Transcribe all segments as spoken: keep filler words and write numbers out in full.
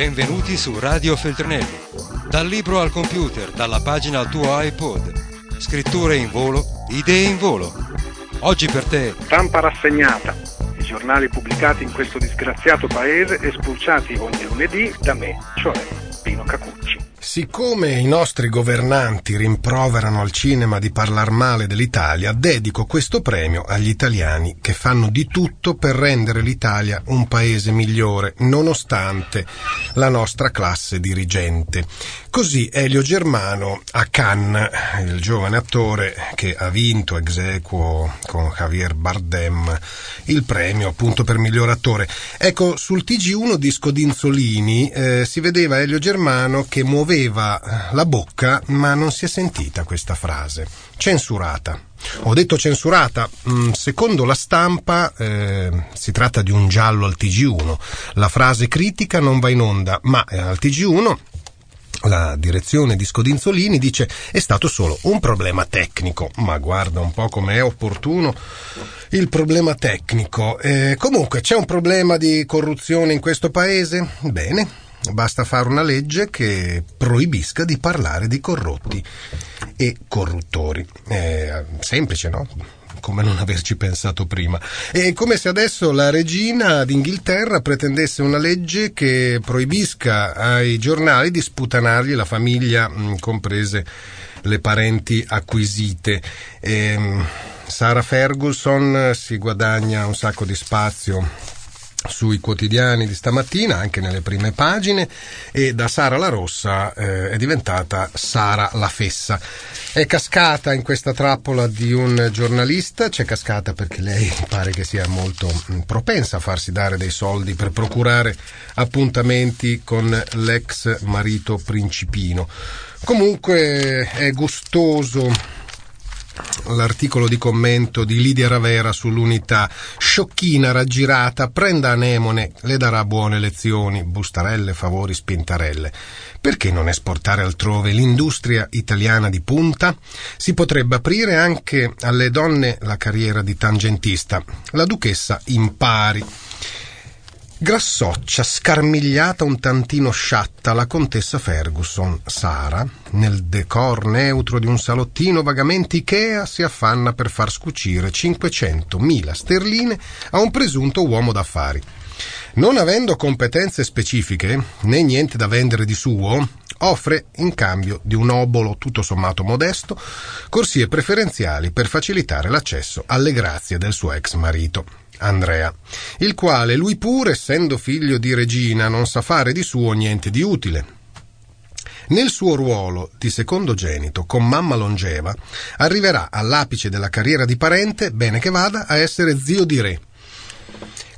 Benvenuti su Radio Feltrinelli. Dal libro al computer, dalla pagina al tuo iPod. Scritture in volo, idee in volo. Oggi per te... Stampa rassegnata. I giornali pubblicati in questo disgraziato paese e spulciati ogni lunedì da me, cioè Pino Cacucci. Siccome i nostri governanti rimproverano al cinema di parlar male dell'Italia, dedico questo premio agli italiani che fanno di tutto per rendere l'Italia un paese migliore, nonostante la nostra classe dirigente. Così Elio Germano a Cannes, il giovane attore che ha vinto ex aequo con Javier Bardem il premio appunto per miglior attore. Ecco, sul T G uno di Scodinzolini eh, si vedeva Elio Germano che muoveva Aveva la bocca, ma non si è sentita questa frase. Censurata. Ho detto censurata, secondo la stampa eh, si tratta di un giallo al T G uno. La frase critica non va in onda, ma al T G uno la direzione di Scodinzolini dice è stato solo un problema tecnico. Ma guarda un po' come è opportuno il problema tecnico. Eh, comunque c'è un problema di corruzione in questo paese? Bene. Basta fare una legge che proibisca di parlare di corrotti e corruttori. È semplice, no? Come non averci pensato prima. È come se adesso la regina d'Inghilterra pretendesse una legge che proibisca ai giornali di sputanargli la famiglia, comprese le parenti acquisite. E Sarah Ferguson si guadagna un sacco di spazio sui quotidiani di stamattina, anche nelle prime pagine, e da Sara la Rossa eh, è diventata Sara la Fessa. È cascata in questa trappola di un giornalista, c'è cascata perché lei pare che sia molto propensa a farsi dare dei soldi per procurare appuntamenti con l'ex marito principino. Comunque è gustoso l'articolo di commento di Lidia Ravera sull'Unità. Sciocchina raggirata, prenda Anemone, le darà buone lezioni, bustarelle, favori, spintarelle. Perché non esportare altrove l'industria italiana di punta? Si potrebbe aprire anche alle donne la carriera di tangentista. La duchessa impari. Grassoccia, scarmigliata un tantino sciatta, la contessa Ferguson, Sara, nel decor neutro di un salottino vagamente Ikea, si affanna per far scucire cinquecentomila sterline a un presunto uomo d'affari. Non avendo competenze specifiche, né niente da vendere di suo, offre in cambio di un obolo tutto sommato modesto corsie preferenziali per facilitare l'accesso alle grazie del suo ex marito Andrea, il quale, lui pur essendo figlio di regina, non sa fare di suo niente di utile. Nel suo ruolo di secondogenito con mamma longeva, arriverà all'apice della carriera di parente, bene che vada, a essere zio di re.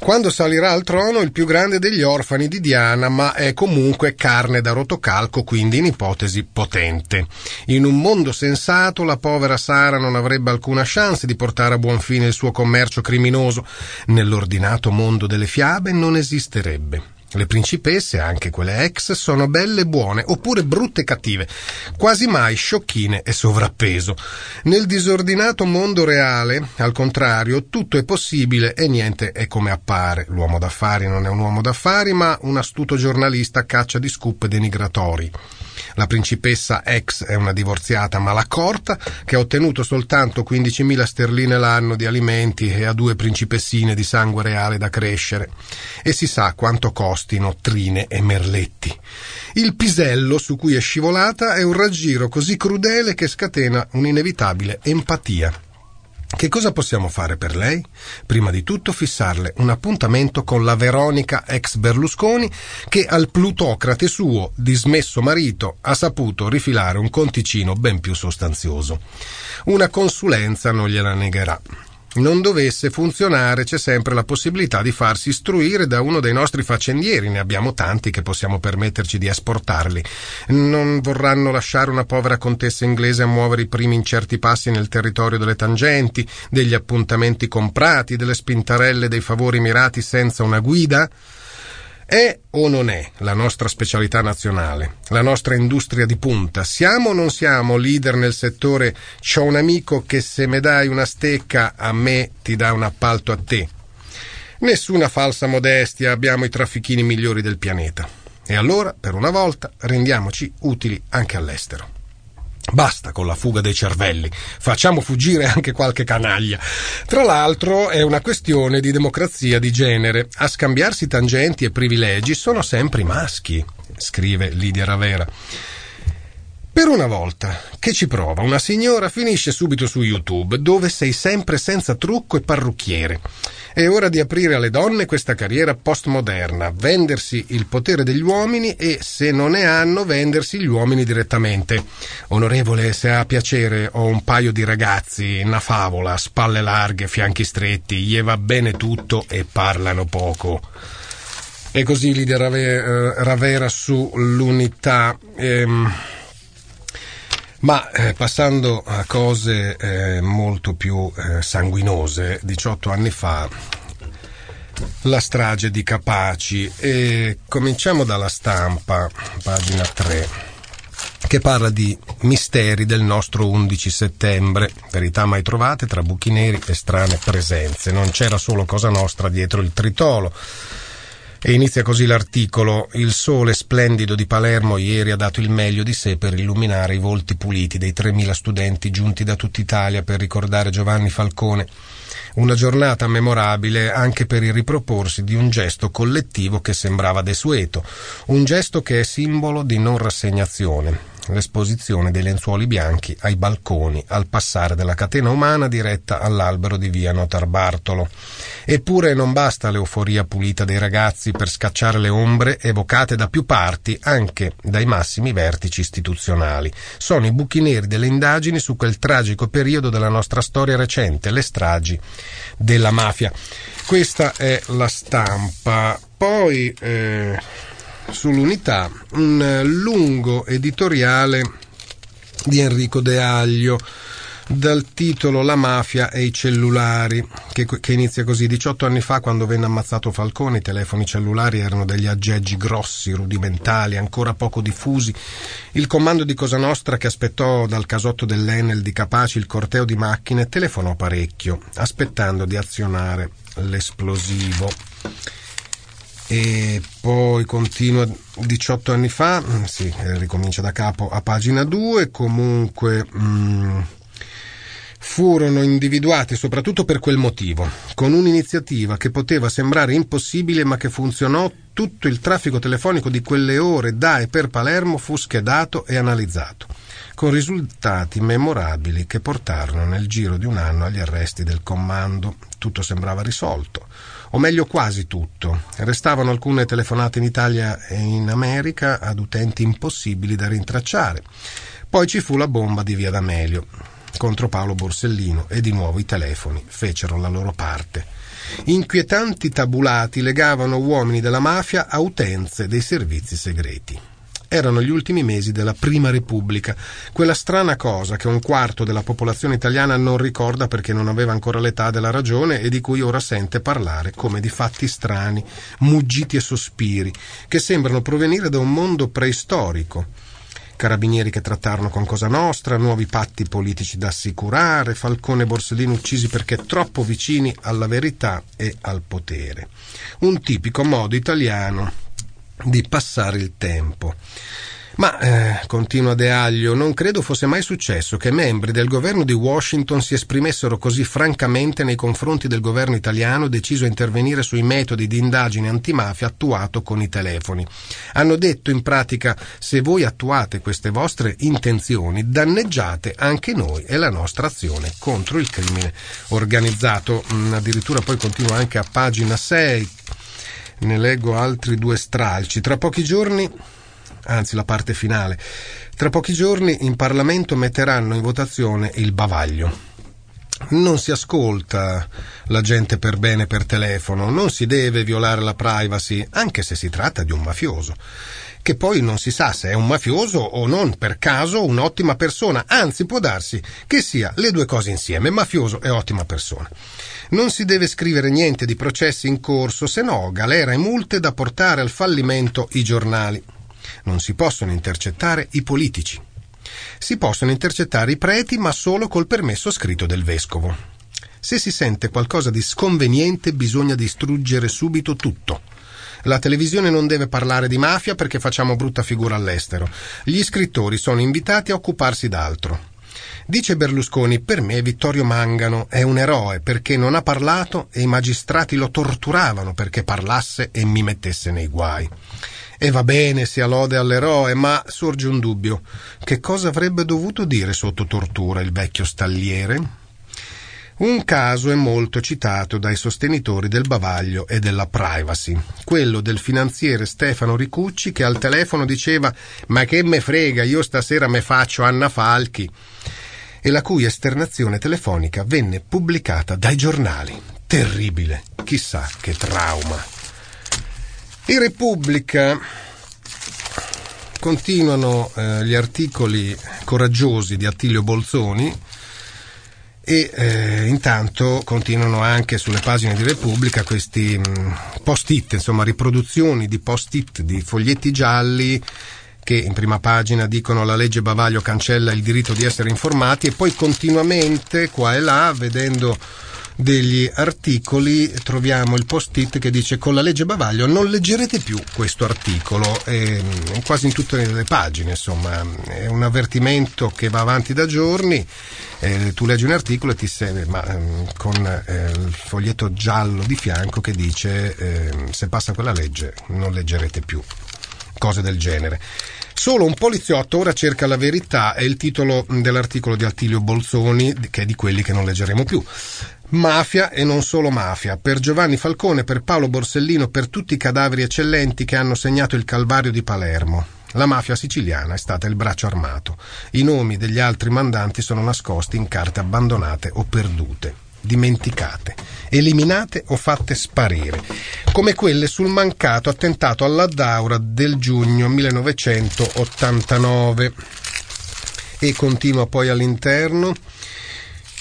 Quando salirà al trono il più grande degli orfani di Diana, ma è comunque carne da rotocalco, quindi in ipotesi potente. In un mondo sensato la povera Sara non avrebbe alcuna chance di portare a buon fine il suo commercio criminoso. Nell'ordinato mondo delle fiabe non esisterebbe. Le principesse, anche quelle ex, sono belle e buone, oppure brutte e cattive, quasi mai sciocchine e sovrappeso. Nel disordinato mondo reale, al contrario, tutto è possibile e niente è come appare. L'uomo d'affari non è un uomo d'affari, ma un astuto giornalista a caccia di scoop denigratori. La principessa ex è una divorziata malaccorta che ha ottenuto soltanto quindicimila sterline l'anno di alimenti e ha due principessine di sangue reale da crescere. E si sa quanto costino trine e merletti. Il pisello su cui è scivolata è un raggiro così crudele che scatena un'inevitabile empatia. Che cosa possiamo fare per lei? Prima di tutto fissarle un appuntamento con la Veronica ex Berlusconi, che al plutocrate suo dismesso marito ha saputo rifilare un conticino ben più sostanzioso. Una consulenza non gliela negherà. Non dovesse funzionare, c'è sempre la possibilità di farsi istruire da uno dei nostri faccendieri, ne abbiamo tanti che possiamo permetterci di esportarli. Non vorranno lasciare una povera contessa inglese a muovere i primi incerti passi nel territorio delle tangenti, degli appuntamenti comprati, delle spintarelle, dei favori mirati senza una guida? È o non è la nostra specialità nazionale, la nostra industria di punta? Siamo o non siamo leader nel settore «c'ho un amico che se me dai una stecca a me ti dà un appalto a te»? Nessuna falsa modestia, abbiamo i traffichini migliori del pianeta. E allora, per una volta, rendiamoci utili anche all'estero. Basta con la fuga dei cervelli, facciamo fuggire anche qualche canaglia. Tra l'altro è una questione di democrazia di genere, a scambiarsi tangenti e privilegi sono sempre i maschi, scrive Lidia Ravera. Per una volta che ci prova una signora finisce subito su YouTube, dove sei sempre senza trucco e parrucchiere. È ora di aprire alle donne questa carriera postmoderna, vendersi il potere degli uomini e, se non ne hanno, vendersi gli uomini direttamente. Onorevole, se ha piacere, ho un paio di ragazzi, una favola, spalle larghe, fianchi stretti, gli va bene tutto e parlano poco. E così Lidia Ravera su l'Unità. Ehm... Ma eh, passando a cose eh, molto più eh, sanguinose, diciotto anni fa la strage di Capaci, e cominciamo dalla Stampa, pagina tre, che parla di misteri del nostro undici settembre, verità mai trovate tra buchi neri e strane presenze. Non c'era solo Cosa Nostra dietro il tritolo. E inizia così l'articolo: il sole splendido di Palermo ieri ha dato il meglio di sé per illuminare i volti puliti dei tremila studenti giunti da tutta Italia per ricordare Giovanni Falcone. Una giornata memorabile anche per il riproporsi di un gesto collettivo che sembrava desueto, un gesto che è simbolo di non rassegnazione. L'esposizione dei lenzuoli bianchi ai balconi al passare della catena umana diretta all'albero di via Notarbartolo. Eppure non basta l'euforia pulita dei ragazzi per scacciare le ombre evocate da più parti, anche dai massimi vertici istituzionali. Sono i buchi neri delle indagini su quel tragico periodo della nostra storia recente, le stragi della mafia. Questa è la Stampa. Poi eh... sull'Unità un lungo editoriale di Enrico Deaglio dal titolo La mafia e i cellulari, che, che inizia così: diciotto anni fa, quando venne ammazzato Falcone, i telefoni cellulari erano degli aggeggi grossi, rudimentali, ancora poco diffusi. Il comando di Cosa Nostra, che aspettò dal casotto dell'Enel di Capaci il corteo di macchine, telefonò parecchio, aspettando di azionare l'esplosivo. E poi continua diciotto anni fa, sì, ricomincia da capo a pagina due. Comunque mh, furono individuati soprattutto per quel motivo, con un'iniziativa che poteva sembrare impossibile ma che funzionò. Tutto il traffico telefonico di quelle ore da e per Palermo fu schedato e analizzato, con risultati memorabili che portarono nel giro di un anno agli arresti del comando. Tutto sembrava risolto, o meglio quasi tutto. Restavano alcune telefonate in Italia e in America ad utenti impossibili da rintracciare. Poi ci fu la bomba di Via D'Amelio contro Paolo Borsellino e di nuovo i telefoni fecero la loro parte. Inquietanti tabulati legavano uomini della mafia a utenze dei servizi segreti. Erano gli ultimi mesi della Prima Repubblica, quella strana cosa che un quarto della popolazione italiana non ricorda perché non aveva ancora l'età della ragione e di cui ora sente parlare come di fatti strani, muggiti e sospiri, che sembrano provenire da un mondo preistorico. Carabinieri che trattarono con Cosa Nostra, nuovi patti politici da assicurare, Falcone e Borsellino uccisi perché troppo vicini alla verità e al potere. Un tipico modo italiano di passare il tempo. Ma, eh, continua Deaglio, non credo fosse mai successo che membri del governo di Washington si esprimessero così francamente nei confronti del governo italiano deciso a intervenire sui metodi di indagine antimafia attuato con i telefoni. Hanno detto in pratica: se voi attuate queste vostre intenzioni, danneggiate anche noi e la nostra azione contro il crimine organizzato. Mm, addirittura poi continua anche a pagina sei. Ne leggo altri due stralci. Tra pochi giorni, anzi la parte finale, tra pochi giorni in Parlamento metteranno in votazione il bavaglio. Non si ascolta la gente per bene per telefono, non si deve violare la privacy, anche se si tratta di un mafioso, che poi non si sa se è un mafioso o non per caso un'ottima persona, anzi può darsi che sia le due cose insieme, mafioso e ottima persona. Non si deve scrivere niente di processi in corso, se no galera e multe da portare al fallimento i giornali. Non si possono intercettare i politici. Si possono intercettare i preti, ma solo col permesso scritto del vescovo. Se si sente qualcosa di sconveniente, bisogna distruggere subito tutto. La televisione non deve parlare di mafia perché facciamo brutta figura all'estero. Gli scrittori sono invitati a occuparsi d'altro. Dice Berlusconi: per me Vittorio Mangano è un eroe perché non ha parlato e i magistrati lo torturavano perché parlasse e mi mettesse nei guai. E va bene, sia lode all'eroe, ma sorge un dubbio. Che cosa avrebbe dovuto dire sotto tortura il vecchio stalliere? Un caso è molto citato dai sostenitori del bavaglio e della privacy, quello del finanziere Stefano Ricucci che al telefono diceva «Ma che me frega, io stasera me faccio Anna Falchi», e la cui esternazione telefonica venne pubblicata dai giornali. Terribile, chissà che trauma. In Repubblica continuano eh, gli articoli coraggiosi di Attilio Bolzoni e eh, intanto continuano anche sulle pagine di Repubblica questi mh, post-it, insomma riproduzioni di post-it, di foglietti gialli che in prima pagina dicono la legge bavaglio cancella il diritto di essere informati, e poi continuamente qua e là, vedendo degli articoli, troviamo il post-it che dice con la legge bavaglio non leggerete più questo articolo, e quasi in tutte le pagine, insomma è un avvertimento che va avanti da giorni. Eh, tu leggi un articolo e ti serve, ma ehm, con eh, il foglietto giallo di fianco che dice eh, se passa quella legge non leggerete più, cose del genere. Solo un poliziotto ora cerca la verità è il titolo dell'articolo di Attilio Bolzoni, che è di quelli che non leggeremo più. Mafia e non solo mafia, per Giovanni Falcone, per Paolo Borsellino, per tutti i cadaveri eccellenti che hanno segnato il calvario di Palermo. La mafia siciliana è stata il braccio armato. I nomi degli altri mandanti sono nascosti in carte abbandonate o perdute, dimenticate, eliminate o fatte sparire, come quelle sul mancato attentato all'Addaura del giugno millenovecentottantanove. E continua poi all'interno,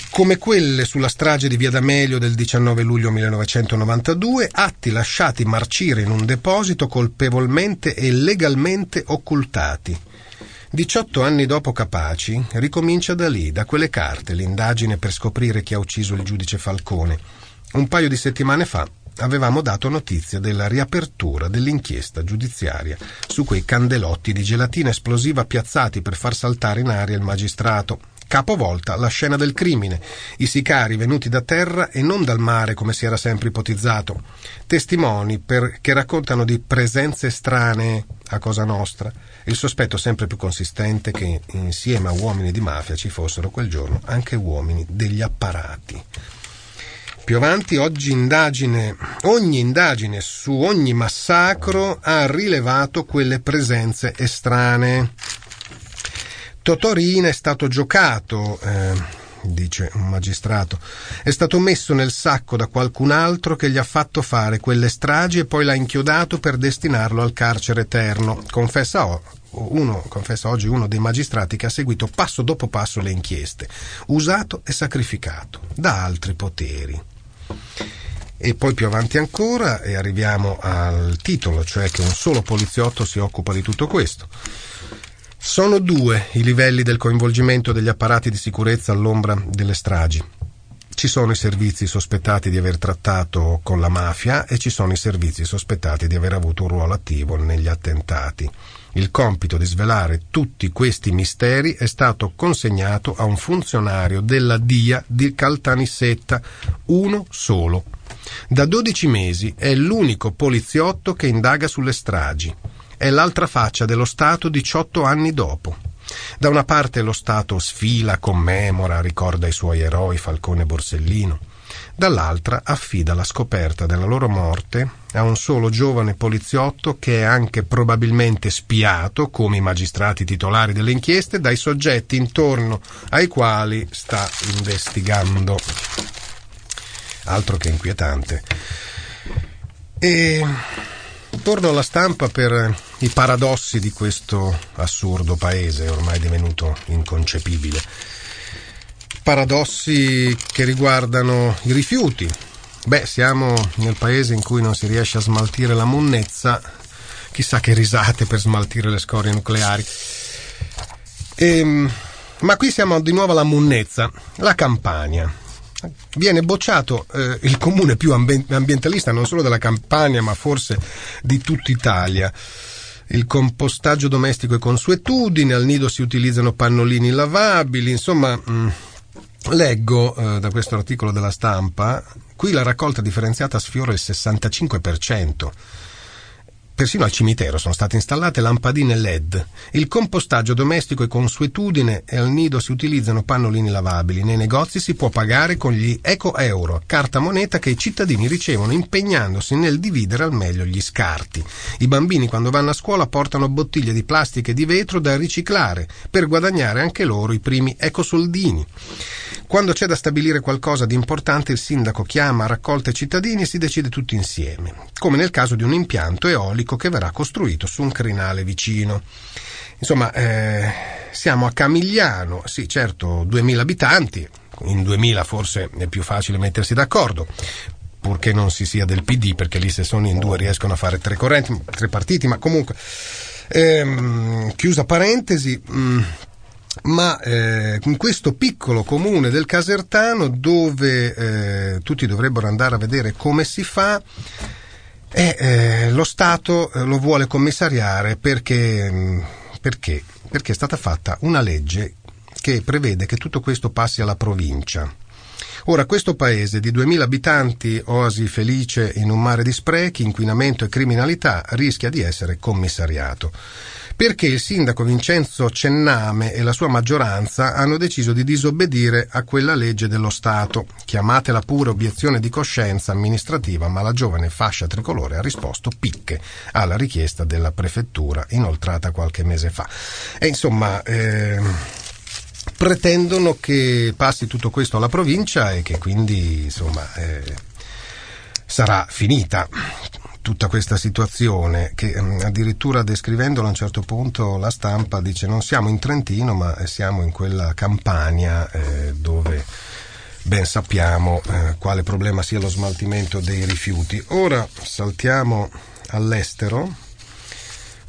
come quelle sulla strage di Via D'Amelio del diciannove luglio millenovecentonovantadue, atti lasciati marcire in un deposito colpevolmente e legalmente occultati. diciotto anni dopo Capaci, ricomincia da lì, da quelle carte, l'indagine per scoprire chi ha ucciso il giudice Falcone. Un paio di settimane fa avevamo dato notizia della riapertura dell'inchiesta giudiziaria su quei candelotti di gelatina esplosiva piazzati per far saltare in aria il magistrato. Capovolta la scena del crimine, i sicari venuti da terra e non dal mare come si era sempre ipotizzato, testimoni per, che raccontano di presenze estranee a Cosa Nostra, il sospetto sempre più consistente che insieme a uomini di mafia ci fossero quel giorno anche uomini degli apparati. Più avanti, oggi indagine, ogni indagine su ogni massacro ha rilevato quelle presenze estranee. Totorina è stato giocato, eh, dice un magistrato, è stato messo nel sacco da qualcun altro che gli ha fatto fare quelle stragi e poi l'ha inchiodato per destinarlo al carcere eterno, confessa, uno, confessa oggi uno dei magistrati che ha seguito passo dopo passo le inchieste, usato e sacrificato da altri poteri. E poi più avanti ancora, e arriviamo al titolo, cioè che un solo poliziotto si occupa di tutto questo. Sono due i livelli del coinvolgimento degli apparati di sicurezza all'ombra delle stragi. Ci sono i servizi sospettati di aver trattato con la mafia e ci sono i servizi sospettati di aver avuto un ruolo attivo negli attentati. Il compito di svelare tutti questi misteri è stato consegnato a un funzionario della D I A di Caltanissetta, uno solo. Da dodici mesi è l'unico poliziotto che indaga sulle stragi. È l'altra faccia dello Stato diciotto anni dopo. Da una parte lo Stato sfila, commemora, ricorda i suoi eroi Falcone e Borsellino, dall'altra affida la scoperta della loro morte a un solo giovane poliziotto che è anche probabilmente spiato, come i magistrati titolari delle inchieste, dai soggetti intorno ai quali sta investigando. Altro che inquietante. E... torno alla stampa per i paradossi di questo assurdo paese, ormai divenuto inconcepibile. Paradossi che riguardano i rifiuti. Beh, siamo nel paese in cui non si riesce a smaltire la munnezza, chissà che risate per smaltire le scorie nucleari. Ehm, ma qui siamo di nuovo alla munnezza, la Campania. viene bocciato eh, il comune più ambientalista non solo della Campania ma forse di tutta Italia. Il compostaggio domestico è consuetudine, al nido si utilizzano pannolini lavabili, insomma mh, leggo eh, da questo articolo della Stampa, qui la raccolta differenziata sfiora il sessantacinque per cento. Persino al cimitero sono state installate lampadine L E D. Il compostaggio domestico è consuetudine e al nido si utilizzano pannolini lavabili. Nei negozi si può pagare con gli eco-euro, carta moneta che i cittadini ricevono impegnandosi nel dividere al meglio gli scarti. I bambini quando vanno a scuola portano bottiglie di plastica e di vetro da riciclare per guadagnare anche loro i primi ecosoldini. Quando c'è da stabilire qualcosa di importante il sindaco chiama a raccolta i cittadini e si decide tutti insieme, come nel caso di un impianto eolico che verrà costruito su un crinale vicino. Insomma, eh, siamo a Camigliano, sì certo, duemila abitanti, in duemila forse è più facile mettersi d'accordo, purché non si sia del P D, perché lì se sono in due riescono a fare tre correnti, tre partiti, ma comunque, ehm, chiusa parentesi, mh, ma eh, in questo piccolo comune del Casertano, dove eh, tutti dovrebbero andare a vedere come si fa, E eh, lo Stato lo vuole commissariare perché, perché, perché è stata fatta una legge che prevede che tutto questo passi alla provincia. Ora, questo paese di duemila abitanti, oasi felice in un mare di sprechi, inquinamento e criminalità, rischia di essere commissariato, perché il sindaco Vincenzo Cenname e la sua maggioranza hanno deciso di disobbedire a quella legge dello Stato. Chiamatela pure obiezione di coscienza amministrativa, ma la giovane fascia tricolore ha risposto picche alla richiesta della prefettura inoltrata qualche mese fa. E insomma, eh, pretendono che passi tutto questo alla provincia e che quindi insomma eh, sarà finita tutta questa situazione, che addirittura descrivendola a un certo punto la Stampa dice non siamo in Trentino ma siamo in quella Campania eh, dove ben sappiamo eh, quale problema sia lo smaltimento dei rifiuti. Ora saltiamo all'estero,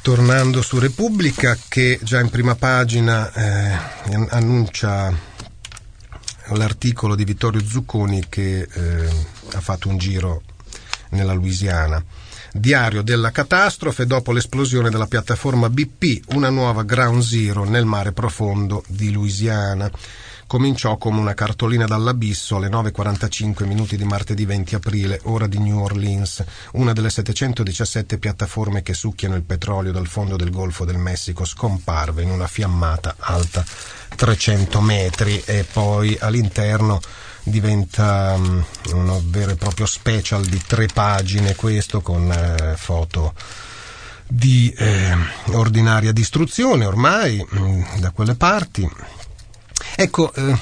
tornando su Repubblica, che già in prima pagina eh, annuncia l'articolo di Vittorio Zucconi che eh, ha fatto un giro nella Louisiana. Diario della catastrofe dopo l'esplosione della piattaforma B P, una nuova ground zero nel mare profondo di Louisiana. Cominciò come una cartolina dall'abisso alle nove e quarantacinque minuti di martedì venti aprile, ora di New Orleans, una delle settecentodiciassette piattaforme che succhiano il petrolio dal fondo del Golfo del Messico scomparve in una fiammata alta trecento metri e poi all'interno diventa um, un vero e proprio special di tre pagine questo, con eh, foto di eh, ordinaria distruzione ormai mh, da quelle parti. Ecco, eh,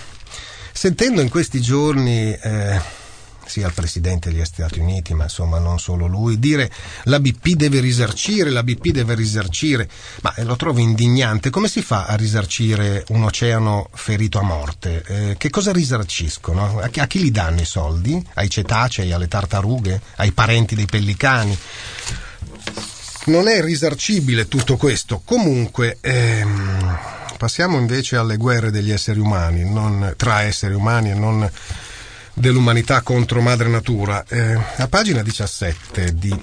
sentendo in questi giorni eh, sia il Presidente degli Stati Uniti, ma insomma non solo lui, dire la B P deve risarcire, la B P deve risarcire, ma lo trovo indignante. Come si fa a risarcire un oceano ferito a morte? Eh, che cosa risarciscono? A chi, a chi li danno i soldi? Ai cetacei, alle tartarughe, ai parenti dei pellicani? Non è risarcibile tutto questo. Comunque, ehm, passiamo invece alle guerre degli esseri umani, non tra esseri umani e non dell'umanità contro madre natura. Eh, a pagina diciassette di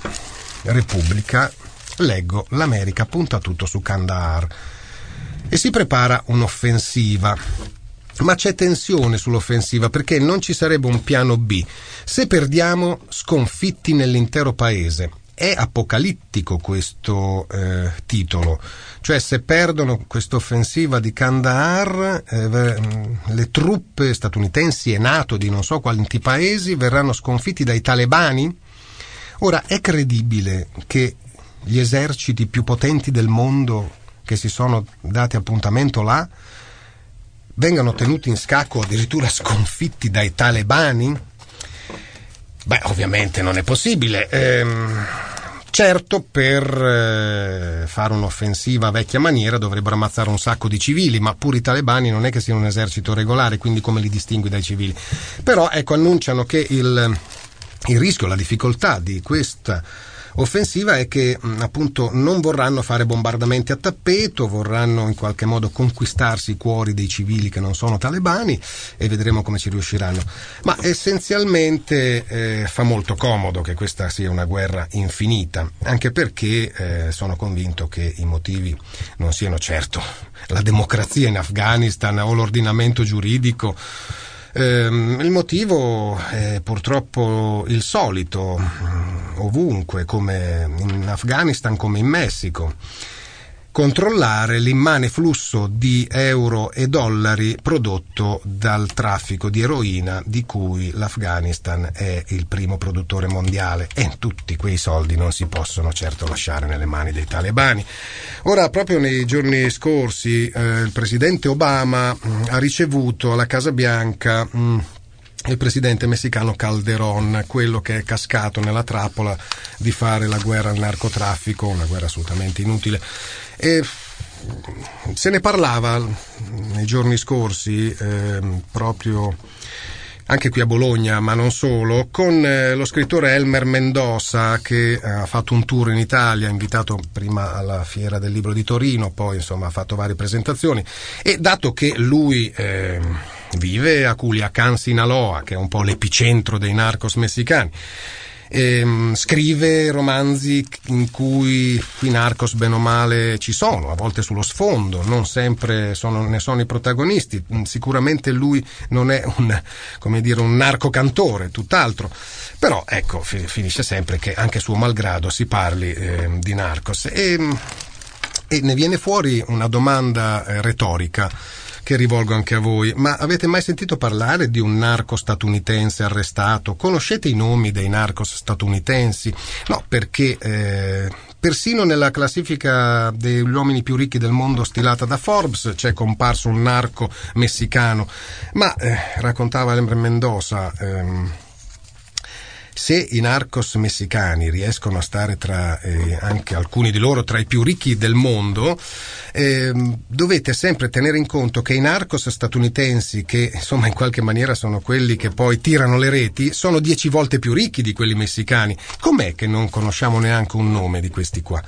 Repubblica leggo l'America punta tutto su Kandahar e si prepara un'offensiva, ma c'è tensione sull'offensiva perché non ci sarebbe un piano B. Se perdiamo, sconfitti nell'intero paese. È apocalittico questo eh, titolo, cioè se perdono quest'offensiva di Kandahar eh, le truppe statunitensi e NATO di non so quanti paesi verranno sconfitti dai talebani? Ora, è credibile che gli eserciti più potenti del mondo, che si sono dati appuntamento là, vengano tenuti in scacco, addirittura sconfitti dai talebani? Beh, ovviamente non è possibile. Ehm, certo, per eh, fare un'offensiva a vecchia maniera dovrebbero ammazzare un sacco di civili, ma pure i talebani non è che siano un esercito regolare, quindi come li distingui dai civili? Però, ecco, annunciano che il, il rischio, la difficoltà di questa offensiva è che mh, appunto non vorranno fare bombardamenti a tappeto, vorranno in qualche modo conquistarsi i cuori dei civili che non sono talebani, e vedremo come ci riusciranno. Ma essenzialmente eh, fa molto comodo che questa sia una guerra infinita, anche perché eh, sono convinto che i motivi non siano certo la democrazia in Afghanistan o l'ordinamento giuridico. Il motivo è purtroppo il solito, ovunque, come in Afghanistan, come in Messico: controllare l'immane flusso di euro e dollari prodotto dal traffico di eroina, di cui l'Afghanistan è il primo produttore mondiale, e tutti quei soldi non si possono certo lasciare nelle mani dei talebani. Ora, proprio nei giorni scorsi, eh, il presidente Obama mh, ha ricevuto alla Casa Bianca mh, il presidente messicano Calderón, quello che è cascato nella trappola di fare la guerra al narcotraffico, una guerra assolutamente inutile. E se ne parlava nei giorni scorsi eh, proprio anche qui a Bologna, ma non solo, con eh, lo scrittore Élmer Mendoza, che ha fatto un tour in Italia, invitato prima alla Fiera del Libro di Torino, poi insomma ha fatto varie presentazioni, e dato che lui eh, vive a Culiacán, Sinaloa, che è un po' l'epicentro dei narcos messicani, E, scrive romanzi in cui i narcos bene o male ci sono, a volte sullo sfondo, non sempre sono, ne sono i protagonisti. Sicuramente lui non è un, come dire, un narcocantore, tutt'altro, però ecco, finisce sempre che anche suo malgrado si parli eh, di narcos, e, e ne viene fuori una domanda eh, retorica che rivolgo anche a voi: ma avete mai sentito parlare di un narco statunitense arrestato? Conoscete i nomi dei narcos statunitensi? No, perché eh, persino nella classifica degli uomini più ricchi del mondo stilata da Forbes c'è comparso un narco messicano. Ma, eh, raccontava Élmer Mendoza, ehm, se i narcos messicani riescono a stare tra eh, anche alcuni di loro tra i più ricchi del mondo, eh, dovete sempre tenere in conto che i narcos statunitensi, che insomma in qualche maniera sono quelli che poi tirano le reti, sono dieci volte più ricchi di quelli messicani. Com'è che non conosciamo neanche un nome di questi qua?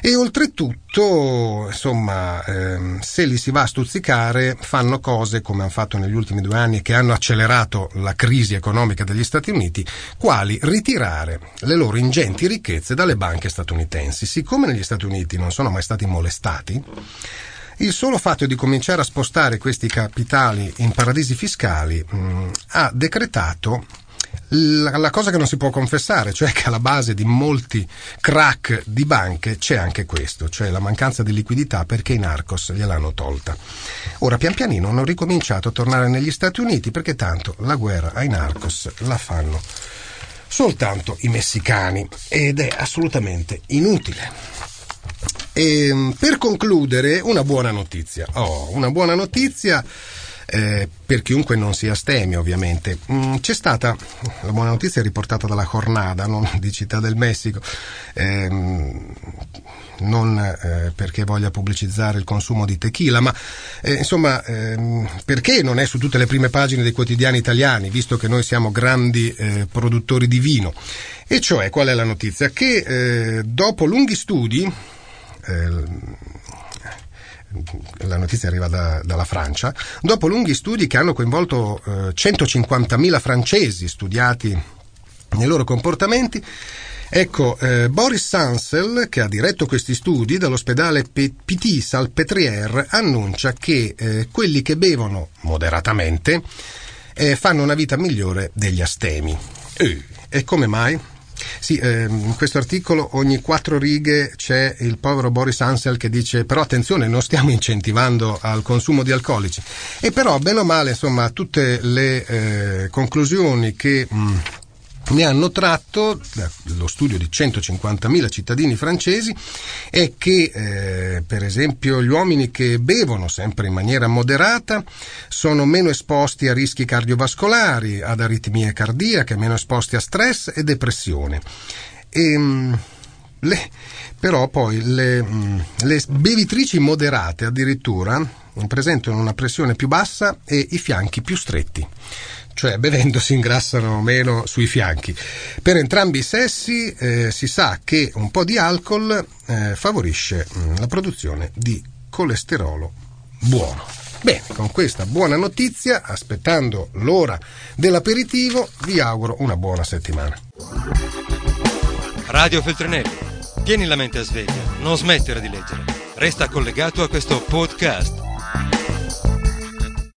E oltretutto, insomma, ehm, se li si va a stuzzicare, fanno cose come hanno fatto negli ultimi due anni, che hanno accelerato la crisi economica degli Stati Uniti, quali ritirare le loro ingenti ricchezze dalle banche statunitensi. Siccome negli Stati Uniti non sono mai stati molestati, il solo fatto di cominciare a spostare questi capitali in paradisi fiscali mh, ha decretato La, la cosa che non si può confessare, cioè che alla base di molti crack di banche c'è anche questo, cioè la mancanza di liquidità perché i narcos gliel'hanno tolta. Ora pian pianino hanno ricominciato a tornare negli Stati Uniti, perché tanto la guerra ai narcos la fanno soltanto i messicani, ed è assolutamente inutile. E per concludere, una buona notizia, oh, una buona notizia Eh, per chiunque non sia astemio, ovviamente. Mm, c'è stata la buona notizia riportata dalla Jornada, non di Città del Messico, eh, non eh, perché voglia pubblicizzare il consumo di tequila, ma eh, insomma eh, perché non è su tutte le prime pagine dei quotidiani italiani, visto che noi siamo grandi eh, produttori di vino. E cioè, qual è la notizia? Che eh, dopo lunghi studi, eh, la notizia arriva da, dalla Francia, dopo lunghi studi che hanno coinvolto eh, centocinquantamila francesi studiati nei loro comportamenti, ecco, eh, Boris Sansel, che ha diretto questi studi dall'ospedale P T Salpêtrière, annuncia che eh, quelli che bevono moderatamente eh, fanno una vita migliore degli astemi. E, e come mai? Sì, ehm, in questo articolo ogni quattro righe c'è il povero Boris Ansel che dice: però attenzione, non stiamo incentivando al consumo di alcolici. E però, bene o male, insomma, tutte le eh, conclusioni che mh, ne hanno tratto lo studio di centocinquantamila cittadini francesi è che eh, per esempio gli uomini che bevono sempre in maniera moderata sono meno esposti a rischi cardiovascolari, ad aritmie cardiache, meno esposti a stress e depressione. E, mh, le, però poi le, mh, le bevitrici moderate addirittura presentano una pressione più bassa e i fianchi più stretti. cioè bevendo si ingrassano meno sui fianchi. Per entrambi i sessi eh, si sa che un po' di alcol eh, favorisce mh, la produzione di colesterolo buono. Bene, con questa buona notizia, aspettando l'ora dell'aperitivo, vi auguro una buona settimana. Radio Feltrinelli, tieni la mente a sveglia, non smettere di leggere. Resta collegato a questo podcast.